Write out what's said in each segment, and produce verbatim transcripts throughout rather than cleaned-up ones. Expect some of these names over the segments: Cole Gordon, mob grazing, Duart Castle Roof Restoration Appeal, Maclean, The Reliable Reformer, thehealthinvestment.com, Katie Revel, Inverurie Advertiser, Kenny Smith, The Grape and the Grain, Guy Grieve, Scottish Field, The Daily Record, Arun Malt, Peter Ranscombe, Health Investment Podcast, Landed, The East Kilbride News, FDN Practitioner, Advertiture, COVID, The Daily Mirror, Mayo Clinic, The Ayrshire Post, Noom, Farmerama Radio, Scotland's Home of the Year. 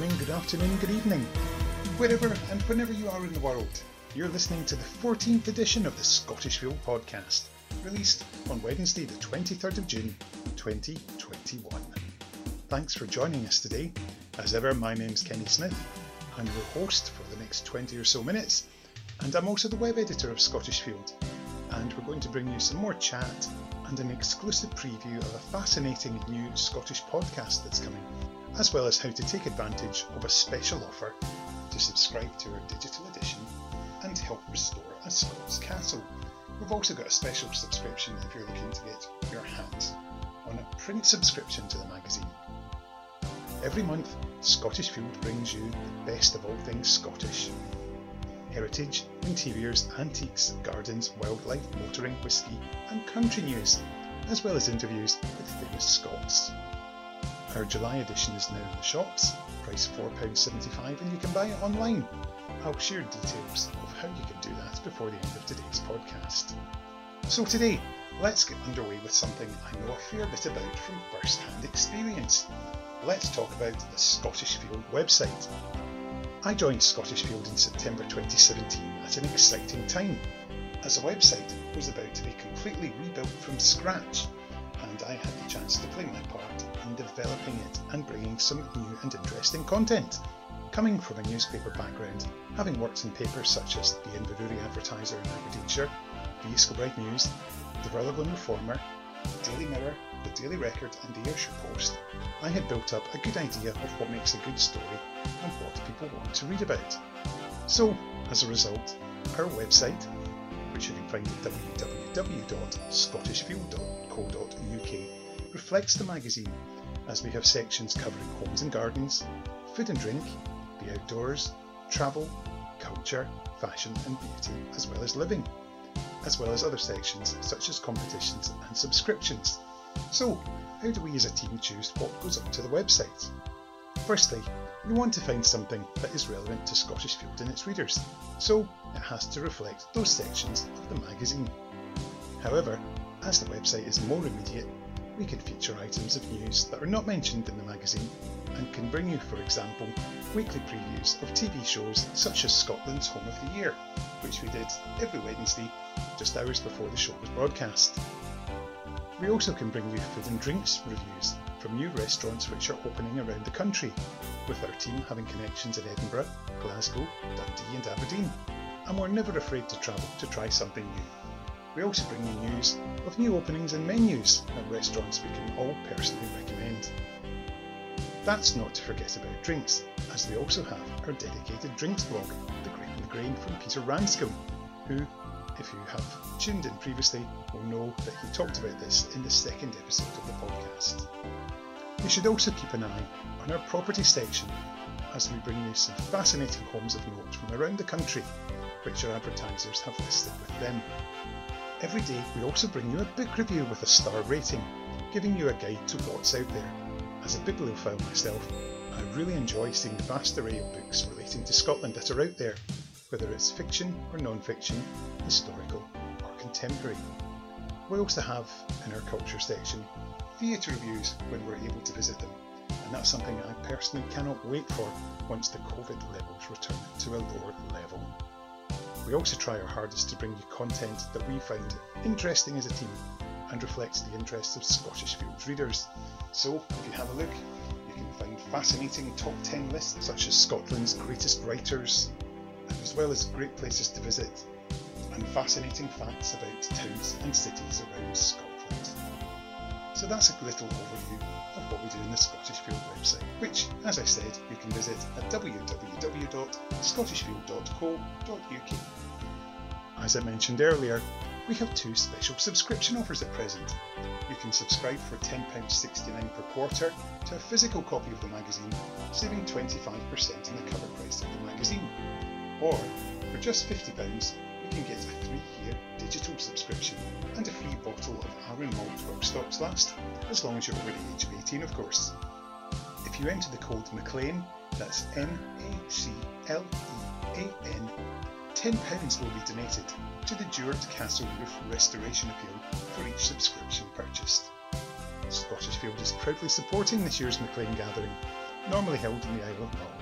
morning, good afternoon, good evening. Wherever and whenever you are in the world, you're listening to the fourteenth edition of the Scottish Field podcast, released on Wednesday the twenty-third of June twenty twenty-one. Thanks for joining us today. As ever, my name's Kenny Smith. I'm your host for the next twenty or so minutes, and I'm also the web editor of Scottish Field, and we're going to bring you some more chat and an exclusive preview of a fascinating new Scottish podcast that's coming, as well as how to take advantage of a special offer to subscribe to our digital edition and help restore a Scots castle. We've also got a special subscription if you're looking to get your hands on a print subscription to the magazine. Every month, Scottish Field brings you the best of all things Scottish. Heritage, interiors, antiques, gardens, wildlife, motoring, whisky and country news, as well as interviews with famous Scots. Our July edition is now in the shops, price four pounds seventy-five, and you can buy it online. I'll share details of how you can do that before the end of today's podcast. So today, let's get underway with something I know a fair bit about from first-hand experience. Let's talk about the Scottish Field website. I joined Scottish Field in September twenty seventeen at an exciting time, as the website was about to be completely rebuilt from scratch, and I had the chance to play my part in developing it and bringing some new and interesting content. Coming from a newspaper background, having worked in papers such as the Inverurie Advertiser in Advertiture, The East Kilbride News, The Reliable Reformer, The Daily Mirror, The Daily Record and The Ayrshire Post, I had built up a good idea of what makes a good story and what people want to read about. So, as a result, our website, which you can find at w w w dot scottish field dot co dot u k, reflects the magazine, as we have sections covering homes and gardens, food and drink, the outdoors, travel, culture, fashion and beauty, as well as living, as well as other sections such as competitions and subscriptions. So, how do we as a team choose what goes onto the website? Firstly, we want to find something that is relevant to Scottish Field and its readers, so it has to reflect those sections of the magazine. However, as the website is more immediate, we can feature items of news that are not mentioned in the magazine and can bring you, for example, weekly previews of T V shows such as Scotland's Home of the Year, which we did every Wednesday, just hours before the show was broadcast. We also can bring you food and drinks reviews from new restaurants which are opening around the country, with our team having connections in Edinburgh, Glasgow, Dundee and Aberdeen, and we're never afraid to travel to try something new. We also bring you news of new openings and menus at restaurants we can all personally recommend. That's not to forget about drinks, as we also have our dedicated drinks blog, The Grape and the Grain from Peter Ranscombe, who, if you have tuned in previously, will know that he talked about this in the second episode of the podcast. You should also keep an eye on our property section, as we bring you some fascinating homes of note from around the country, which our advertisers have listed with them. Every day we also bring you a book review with a star rating, giving you a guide to what's out there. As a bibliophile myself, I really enjoy seeing the vast array of books relating to Scotland that are out there, whether it's fiction or non-fiction, historical or contemporary. We also have, in our culture section, theatre reviews when we're able to visit them, and that's something I personally cannot wait for once the COVID levels return to a lower level. We also try our hardest to bring you content that we find interesting as a team and reflects the interests of Scottish Field readers. So, if you have a look, you can find fascinating top ten lists such as Scotland's greatest writers, as well as great places to visit, and fascinating facts about towns and cities around Scotland. So that's a little overview of what we do in the Scottish Field website, which, as I said, you can visit at w w w dot scottish field dot co dot u k. As I mentioned earlier, we have two special subscription offers at present. You can subscribe for ten pounds sixty-nine per quarter to a physical copy of the magazine, saving twenty-five percent on the cover price of the magazine. Or, for just fifty pounds, you can get a three year digital subscription and a free bottle of Arun Malt while stocks last, as long as you're over the age of eighteen, of course. If you enter the code Maclean, that's M A C L E A N, ten pounds will be donated to the Duart Castle Roof Restoration Appeal for each subscription purchased. Scottish Field is proudly supporting this year's Maclean gathering, normally held in the Isle of Mull.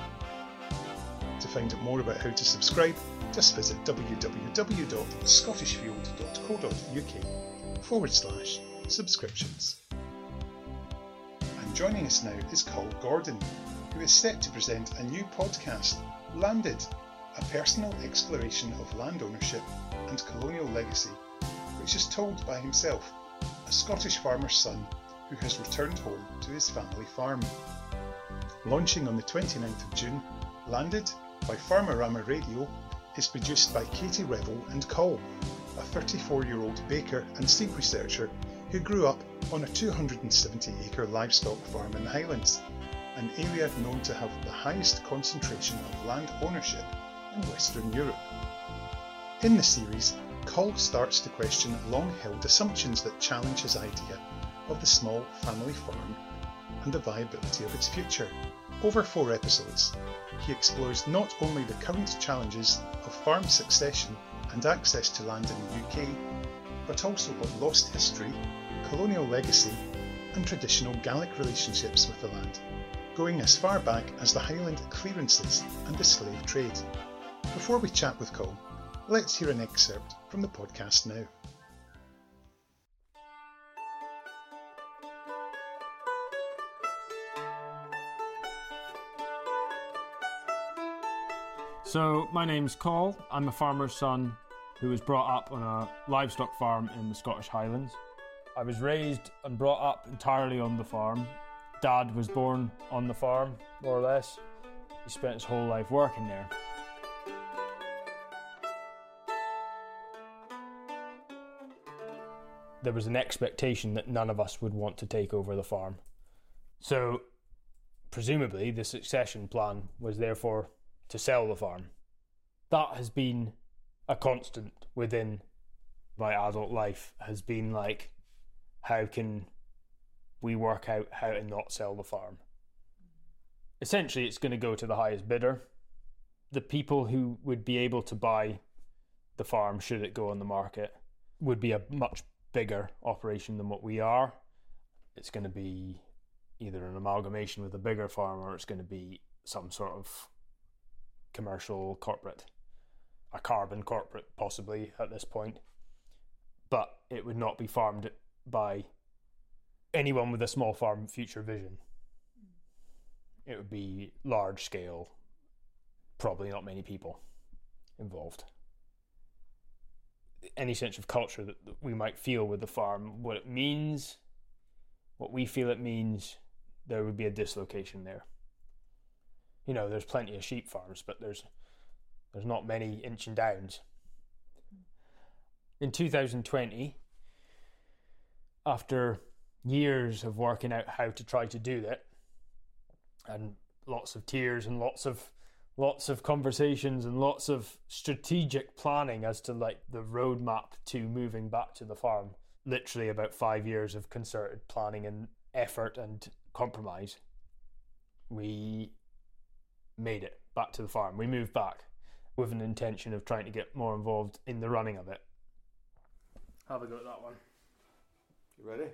To find out more about how to subscribe, just visit www.scottishfield.co.uk forward slash subscriptions. And joining us now is Cole Gordon, who is set to present a new podcast, Landed, a personal exploration of land ownership and colonial legacy, which is told by himself, a Scottish farmer's son who has returned home to his family farm. Launching on the twenty-ninth of June, Landed, by Farmerama Radio, is produced by Katie Revel and Cole, a thirty-four-year-old baker and seed researcher who grew up on a two hundred seventy acre livestock farm in the Highlands, an area known to have the highest concentration of land ownership in Western Europe. In the series, Cole starts to question long-held assumptions that challenge his idea of the small family farm and the viability of its future. Over four episodes, he explores not only the current challenges of farm succession and access to land in the U K, but also of lost history, colonial legacy, and traditional Gaelic relationships with the land, going as far back as the Highland clearances and the slave trade. Before we chat with Cole, let's hear an excerpt from the podcast now. So, my name's Cole. I'm a farmer's son who was brought up on a livestock farm in the Scottish Highlands. I was raised and brought up entirely on the farm. Dad was born on the farm, more or less. He spent his whole life working there. There was an expectation that none of us would want to take over the farm. So, presumably, the succession plan was therefore to sell the farm. That has been a constant within my adult life, has been like, how can we work out how to not sell the farm? Essentially, it's going to go to the highest bidder. The people who would be able to buy the farm, should it go on the market, would be a much bigger operation than what we are. It's going to be either an amalgamation with a bigger farm, or it's going to be some sort of commercial corporate, a carbon corporate possibly at this point, but it would not be farmed by anyone with a small farm future vision. It would be large scale, probably not many people involved. Any sense of culture that we might feel with the farm, what it means, what we feel it means, there would be a dislocation there. You know, there's plenty of sheep farms, but there's there's not many inch and downs. In two thousand twenty, after years of working out how to try to do that, and lots of tears and lots of lots of conversations and lots of strategic planning as to like the roadmap to moving back to the farm, literally about five years of concerted planning and effort and compromise, we made it back to the farm. We moved back with an intention of trying to get more involved in the running of it. Have a go at that one. You ready?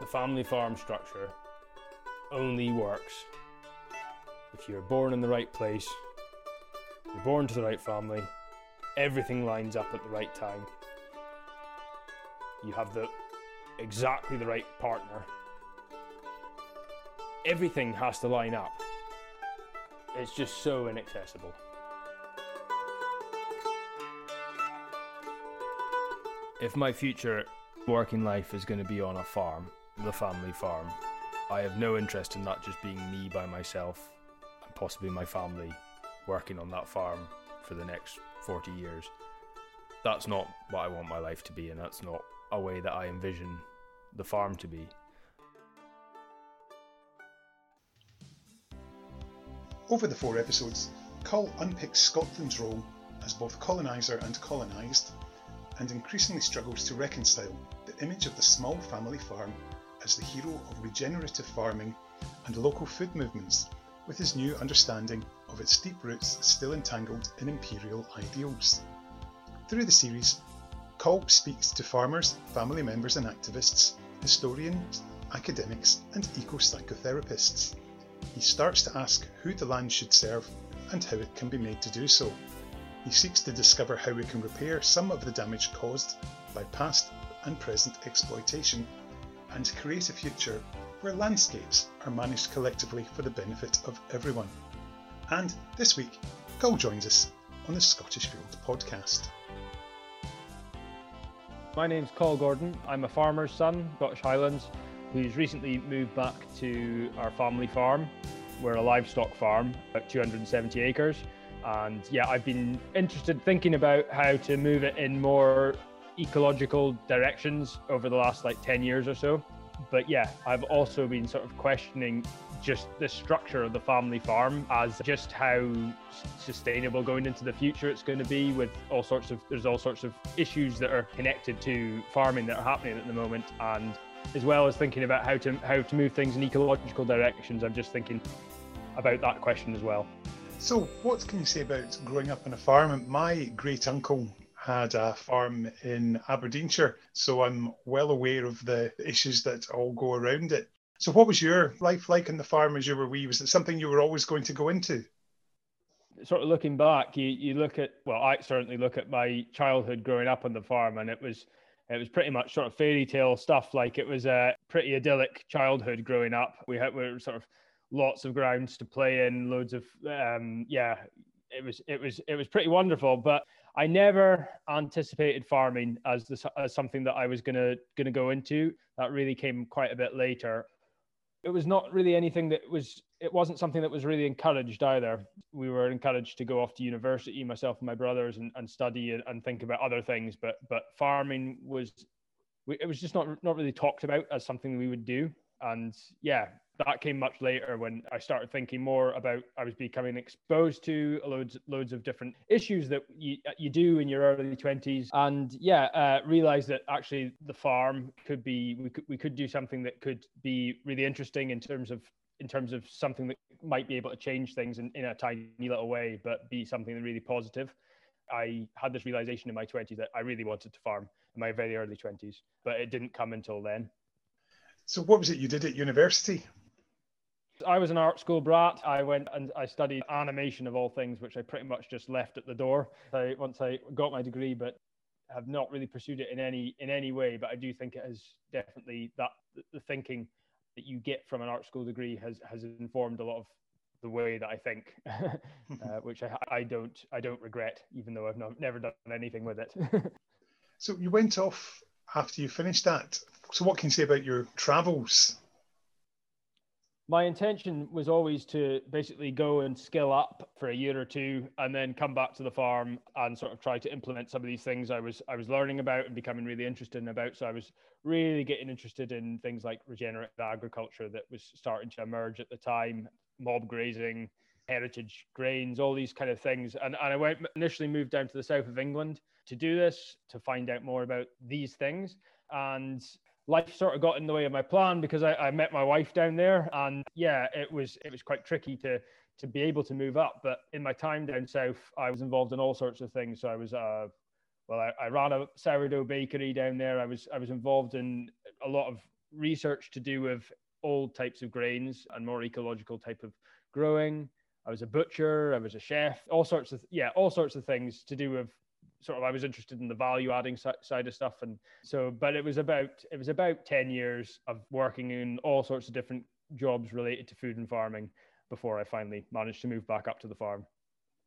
The family farm structure only works if you're born in the right place, you're born to the right family, everything lines up at the right time. You have the exactly the right partner. Everything has to line up. It's just so inaccessible. If my future working life is going to be on a farm, the family farm, I have no interest in that just being me by myself and possibly my family working on that farm for the next forty years. That's not what I want my life to be, and that's not a way that I envision the farm to be. Over the four episodes, Cole unpicks Scotland's role as both coloniser and colonised, and increasingly struggles to reconcile the image of the small family farm as the hero of regenerative farming and local food movements with his new understanding of its deep roots still entangled in imperial ideals. Through the series, Cole speaks to farmers, family members and activists, historians, academics and eco-psychotherapists. He starts to ask who the land should serve and how it can be made to do so. He seeks to discover how we can repair some of the damage caused by past and present exploitation and create a future where landscapes are managed collectively for the benefit of everyone. And this week, Cole joins us on the Scottish Field podcast. My name's Cole Gordon. I'm a farmer's son, Scottish Highlands, who's recently moved back to our family farm. We're a livestock farm, about two hundred seventy acres. And yeah, I've been interested thinking about how to move it in more ecological directions over the last like ten years or so. But yeah, I've also been sort of questioning just the structure of the family farm as just how sustainable going into the future it's going to be, with all sorts of, there's all sorts of issues that are connected to farming that are happening at the moment. And as well as thinking about how to, how to move things in ecological directions, I'm just thinking about that question as well. So what can you say about growing up on a farm? My great uncle had a farm in Aberdeenshire, so I'm well aware of the issues that all go around it. So what was your life like on the farm as you were wee? Was it something you were always going to go into? Sort of looking back, you, you look at, well, I certainly look at my childhood growing up on the farm, and it was it was pretty much sort of fairy tale stuff. Like, it was a pretty idyllic childhood growing up. We had we were sort of lots of grounds to play in, loads of, um, yeah, it was it was it was pretty wonderful. But I never anticipated farming as the, as something that I was gonna gonna go into. That really came quite a bit later. It was not really anything that was, it wasn't something that was really encouraged either. We were encouraged to go off to university, myself and my brothers, and, and study and, and think about other things. But but farming was, it was just not not really talked about as something we would do. And yeah, that came much later when I started thinking more about, I was becoming exposed to loads loads of different issues that you, you do in your early twenties. And yeah, uh, realized that actually the farm could be, we could, we could do something that could be really interesting in terms of, in terms of something that might be able to change things in, in a tiny little way, but be something really positive. I had this realization in my twenties that I really wanted to farm in my very early twenties, but it didn't come until then. So what was it you did at university? I was an art school brat. I went and I studied animation of all things, which I pretty much just left at the door I, once I got my degree, but have not really pursued it in any in any way. But I do think it has definitely, that the thinking that you get from an art school degree has, has informed a lot of the way that I think, uh, which I, I don't I don't regret, even though I've not, never done anything with it. So you went off after you finished that. So what can you say about your travels? My intention was always to basically go and skill up for a year or two and then come back to the farm and sort of try to implement some of these things I was I was learning about and becoming really interested in about. So I was really getting interested in things like regenerative agriculture that was starting to emerge at the time, mob grazing, heritage grains, all these kind of things. And, and I went initially moved down to the south of England to do this, to find out more about these things. And life sort of got in the way of my plan because I, I met my wife down there, and yeah, it was it was quite tricky to to be able to move up. But in my time down south, I was involved in all sorts of things. So I was, uh, well, I, I ran a sourdough bakery down there. I was I was involved in a lot of research to do with old types of grains and more ecological type of growing. I was a butcher. I was a chef. All sorts of yeah, all sorts of things to do with. Sort of, I was interested in the value-adding side of stuff, and so. But it was about it was about ten years of working in all sorts of different jobs related to food and farming before I finally managed to move back up to the farm.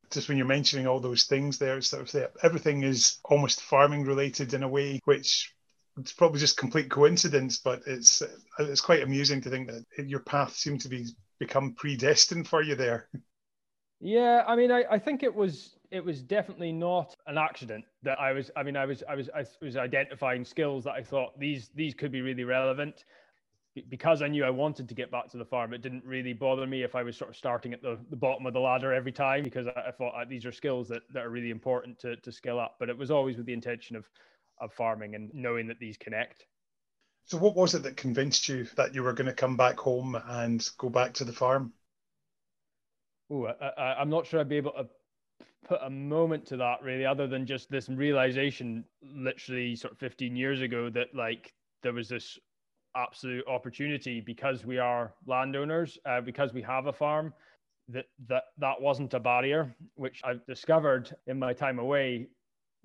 Just when you're mentioning all those things, there, it's sort of everything is almost farming-related in a way, which it's probably just complete coincidence. But it's it's quite amusing to think that your path seemed to be become predestined for you there. Yeah, I mean, I, I think it was. It was definitely not an accident that I was, I mean, I was, I was, I was identifying skills that I thought these, these could be really relevant because I knew I wanted to get back to the farm. It didn't really bother me if I was sort of starting at the, the bottom of the ladder every time, because I, I thought uh, these are skills that, that are really important to, to skill up, but it was always with the intention of, of farming and knowing that these connect. So what was it that convinced you that you were going to come back home and go back to the farm? ooh, I, I, I'm not sure I'd be able to put a moment to that really, other than just this realization literally sort of fifteen years ago that like there was this absolute opportunity because we are landowners, uh, because we have a farm, that that that wasn't a barrier, which I've discovered in my time away.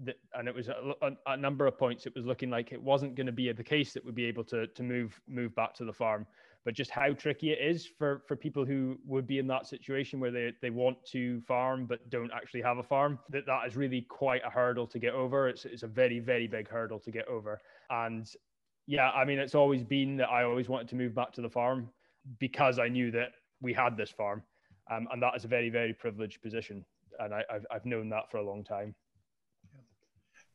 That, and it was a, a, a number of points it was looking like it wasn't going to be the case that we'd be able to to move move back to the farm, but just how tricky it is for for people who would be in that situation where they they want to farm but don't actually have a farm, that that is really quite a hurdle to get over. It's it's a very, very big hurdle to get over. And yeah, I mean, it's always been that I always wanted to move back to the farm because I knew that we had this farm, um, and that is a very, very privileged position, and I, I've, I've known that for a long time.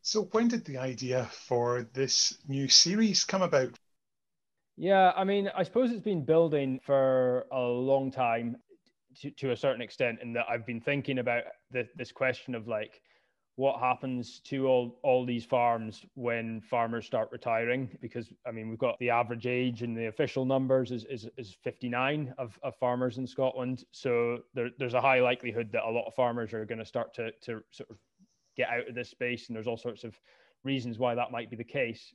So when did the idea for this new series come about? Yeah, I mean, I suppose it's been building for a long time to, to a certain extent, in that I've been thinking about the, this question of like, what happens to all, all these farms when farmers start retiring? Because, I mean, we've got the average age in the official numbers is, is, is fifty-nine of, of farmers in Scotland. So there, there's a high likelihood that a lot of farmers are going to start to, to sort of get out of this space, and there's all sorts of reasons why that might be the case.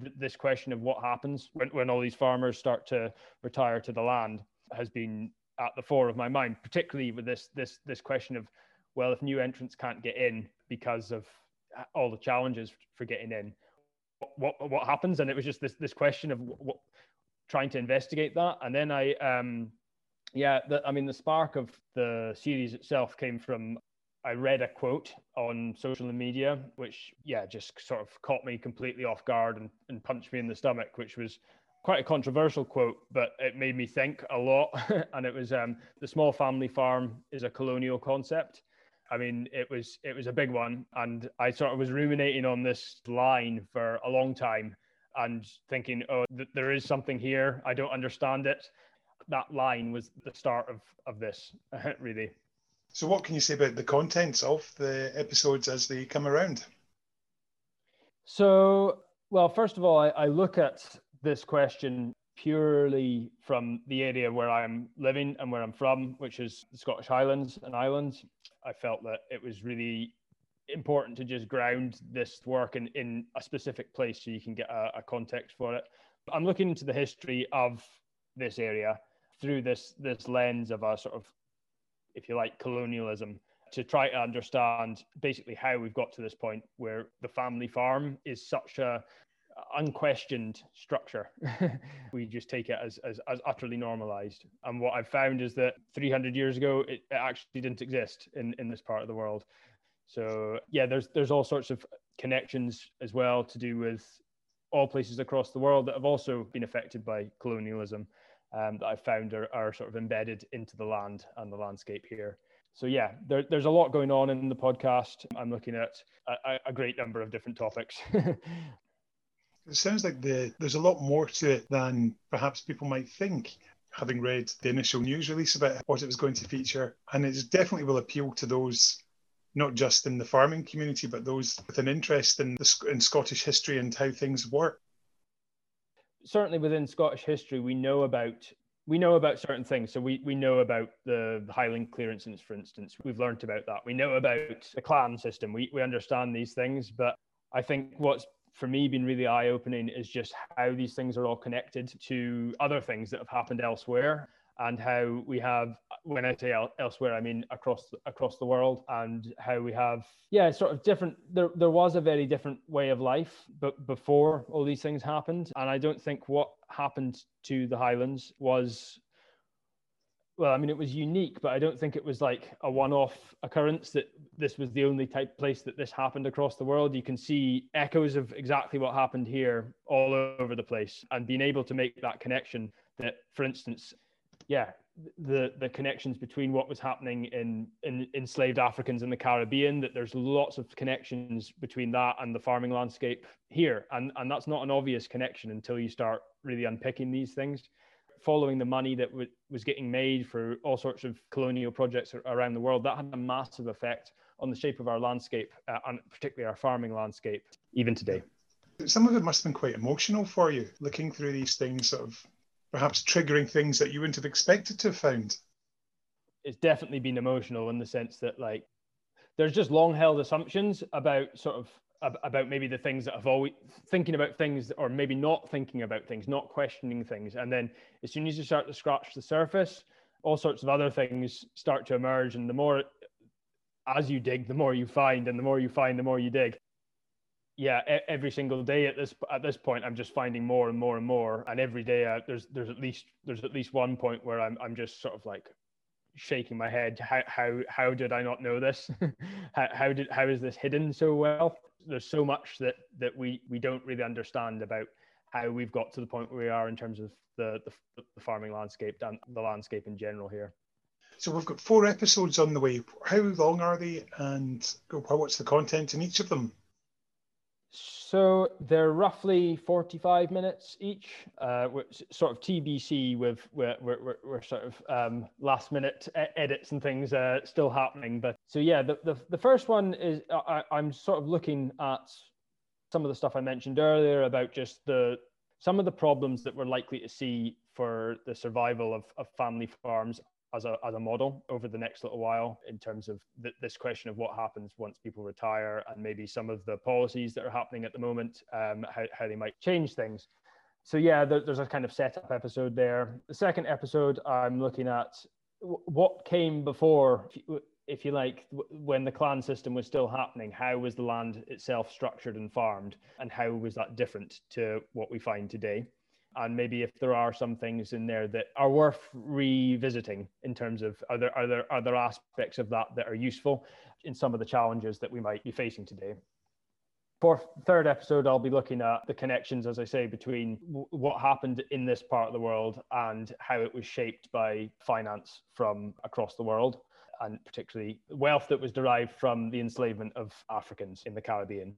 Th- this question of what happens when, when all these farmers start to retire to the land has been at the fore of my mind, particularly with this this this question of, well, if new entrants can't get in because of all the challenges for getting in, what what, what happens? And it was just this this question of what, what, trying to investigate that. And then I um yeah the, I mean the spark of the series itself came from, I read a quote on social media, which, yeah, just sort of caught me completely off guard and, and punched me in the stomach, which was quite a controversial quote, but it made me think a lot. And it was, um, the small family farm is a colonial concept. I mean, it was it was a big one. And I sort of was ruminating on this line for a long time and thinking, oh, th- there is something here. I don't understand it. That line was the start of, of this, really. So what can you say about the contents of the episodes as they come around? So, well, first of all, I, I look at this question purely from the area where I'm living and where I'm from, which is the Scottish Highlands and Islands. I felt that it was really important to just ground this work in, in a specific place so you can get a, a context for it. I'm looking into the history of this area through this, this lens of a sort of, if you like, colonialism, to try to understand basically how we've got to this point where the family farm is such a unquestioned structure. We just take it as, as as utterly normalized. And what I've found is that three hundred years ago, it, it actually didn't exist in, in this part of the world. So yeah, there's there's all sorts of connections as well to do with all places across the world that have also been affected by colonialism. Um, that I found are, are sort of embedded into the land and the landscape here. So yeah, there, there's a lot going on in the podcast. I'm looking at a, a great number of different topics. It sounds like the, there's a lot more to it than perhaps people might think, having read the initial news release about what it was going to feature. And it definitely will appeal to those, not just in the farming community, but those with an interest in, the, in Scottish history and how things work. Certainly within Scottish history, we know about we know about certain things. So we, we know about the Highland clearances, for instance. We've learnt about that. We know about the clan system. We we understand these things. But I think what's, for me, been really eye-opening is just how these things are all connected to other things that have happened elsewhere, and how we have, when I say el- elsewhere, I mean across across the world, and how we have, yeah, sort of different, there there was a very different way of life but before all these things happened. And I don't think what happened to the Highlands was, well, I mean, it was unique, but I don't think it was like a one-off occurrence that this was the only type place that this happened across the world. You can see echoes of exactly what happened here all over the place, and being able to make that connection that, for instance, yeah, the the connections between what was happening in, in enslaved Africans in the Caribbean, that there's lots of connections between that and the farming landscape here. And, and that's not an obvious connection until you start really unpicking these things. Following the money that w- was getting made for all sorts of colonial projects around the world, that had a massive effect on the shape of our landscape, uh, and particularly our farming landscape, even today. Some of it must have been quite emotional for you, looking through these things, sort of perhaps triggering things that you wouldn't have expected to have found. it's definitely been emotional in the sense that, like, there's just long held assumptions about sort of about maybe the things that I've always thinking about things, or maybe not thinking about things, not questioning things. And then as soon as you start to scratch the surface, all sorts of other things start to emerge. And the more, as you dig, the more you find, and the more you find, the more you dig. Yeah, every single day at this at this point, I'm just finding more and more and more. And every day I, there's there's at least there's at least one point where I'm I'm just sort of like shaking my head. How how how did I not know this? how, how did how is this hidden so well? There's so much that that we we don't really understand about how we've got to the point where we are in terms of the the, the farming landscape and the landscape in general here. So we've got four episodes on the way. How long are they, and what's the content in each of them? So they're roughly forty-five minutes each, uh, sort of T B C with we're, we're, we're sort of um, last minute edits and things uh, still happening. But so yeah, the, the, the first one is I, I'm sort of looking at some of the stuff I mentioned earlier about just the some of the problems that we're likely to see for the survival of, of family farms as a, as a model over the next little while, in terms of th this question of what happens once people retire, and maybe some of the policies that are happening at the moment, um, how, how they might change things. So yeah, there, there's a kind of setup episode there. The second episode, I'm looking at what came before, if you, if you like, when the clan system was still happening. How was the land itself structured and farmed, and how was that different to what we find today? And maybe if there are some things in there that are worth revisiting in terms of are there, are there, are there aspects of that that are useful in some of the challenges that we might be facing today. For third episode, I'll be looking at the connections, as I say, between w what happened in this part of the world and how it was shaped by finance from across the world, and particularly wealth that was derived from the enslavement of Africans in the Caribbean.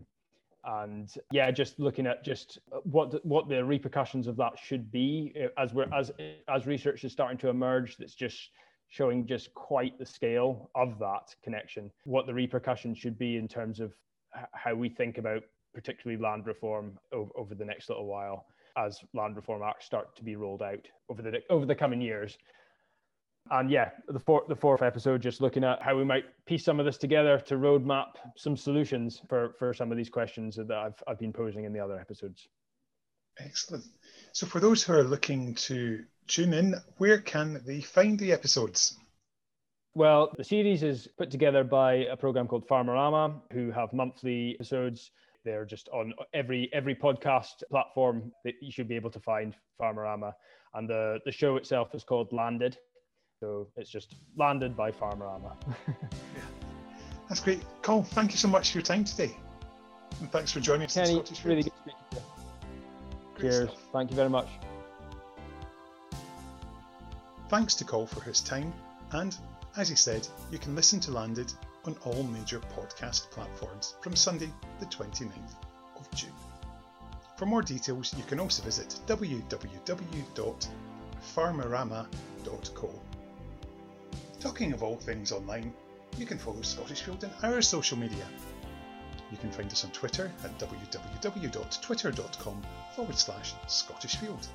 And yeah, just looking at just what what the repercussions of that should be as we're as as research is starting to emerge. That's just showing just quite the scale of that connection. What the repercussions should be in terms of how we think about particularly land reform over, over the next little while, as land reform acts start to be rolled out over the over the coming years. And yeah, the fourth, the fourth episode, just looking at how we might piece some of this together to roadmap some solutions for, for some of these questions that I've, I've been posing in the other episodes. Excellent. So for those who are looking to tune in, where can they find the episodes? Well, the series is put together by a programme called Farmerama, who have monthly episodes. They're just on every every podcast platform that you should be able to find Farmerama. And the, the show itself is called Landed. So it's just Landed by Farmerama. Yeah. That's great. Cole, thank you so much for your time today. And thanks for joining us. Kenny, it's really good speaking to you. Great Cheers. Stuff. Thank you very much. Thanks to Cole for his time. And as he said, you can listen to Landed on all major podcast platforms from Sunday, the twenty-ninth of June. For more details, you can also visit w w w dot farmerama dot co. Talking of all things online, you can follow Scottish Field in our social media. You can find us on Twitter at w w w dot twitter dot com forward slash Scottish Field.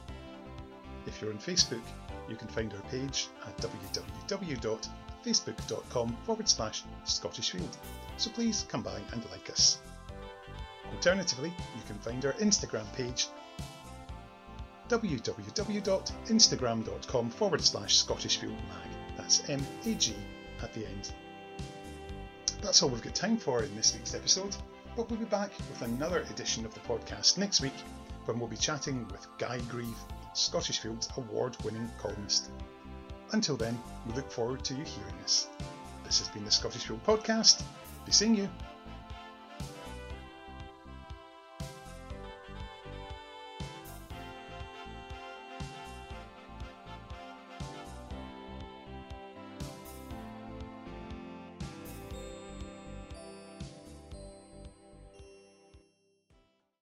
If you're on Facebook, you can find our page at w w w dot facebook dot com forward slash Scottish Field, so please come by and like us. Alternatively, you can find our Instagram page w w w dot instagram dot com forward slash Scottish Field Mag. That's M A G at the end. That's all we've got time for in this week's episode, but we'll be back with another edition of the podcast next week, when we'll be chatting with Guy Grieve, Scottish Field's award-winning columnist. Until then, we look forward to you hearing us. This has been the Scottish Field Podcast. Be seeing you.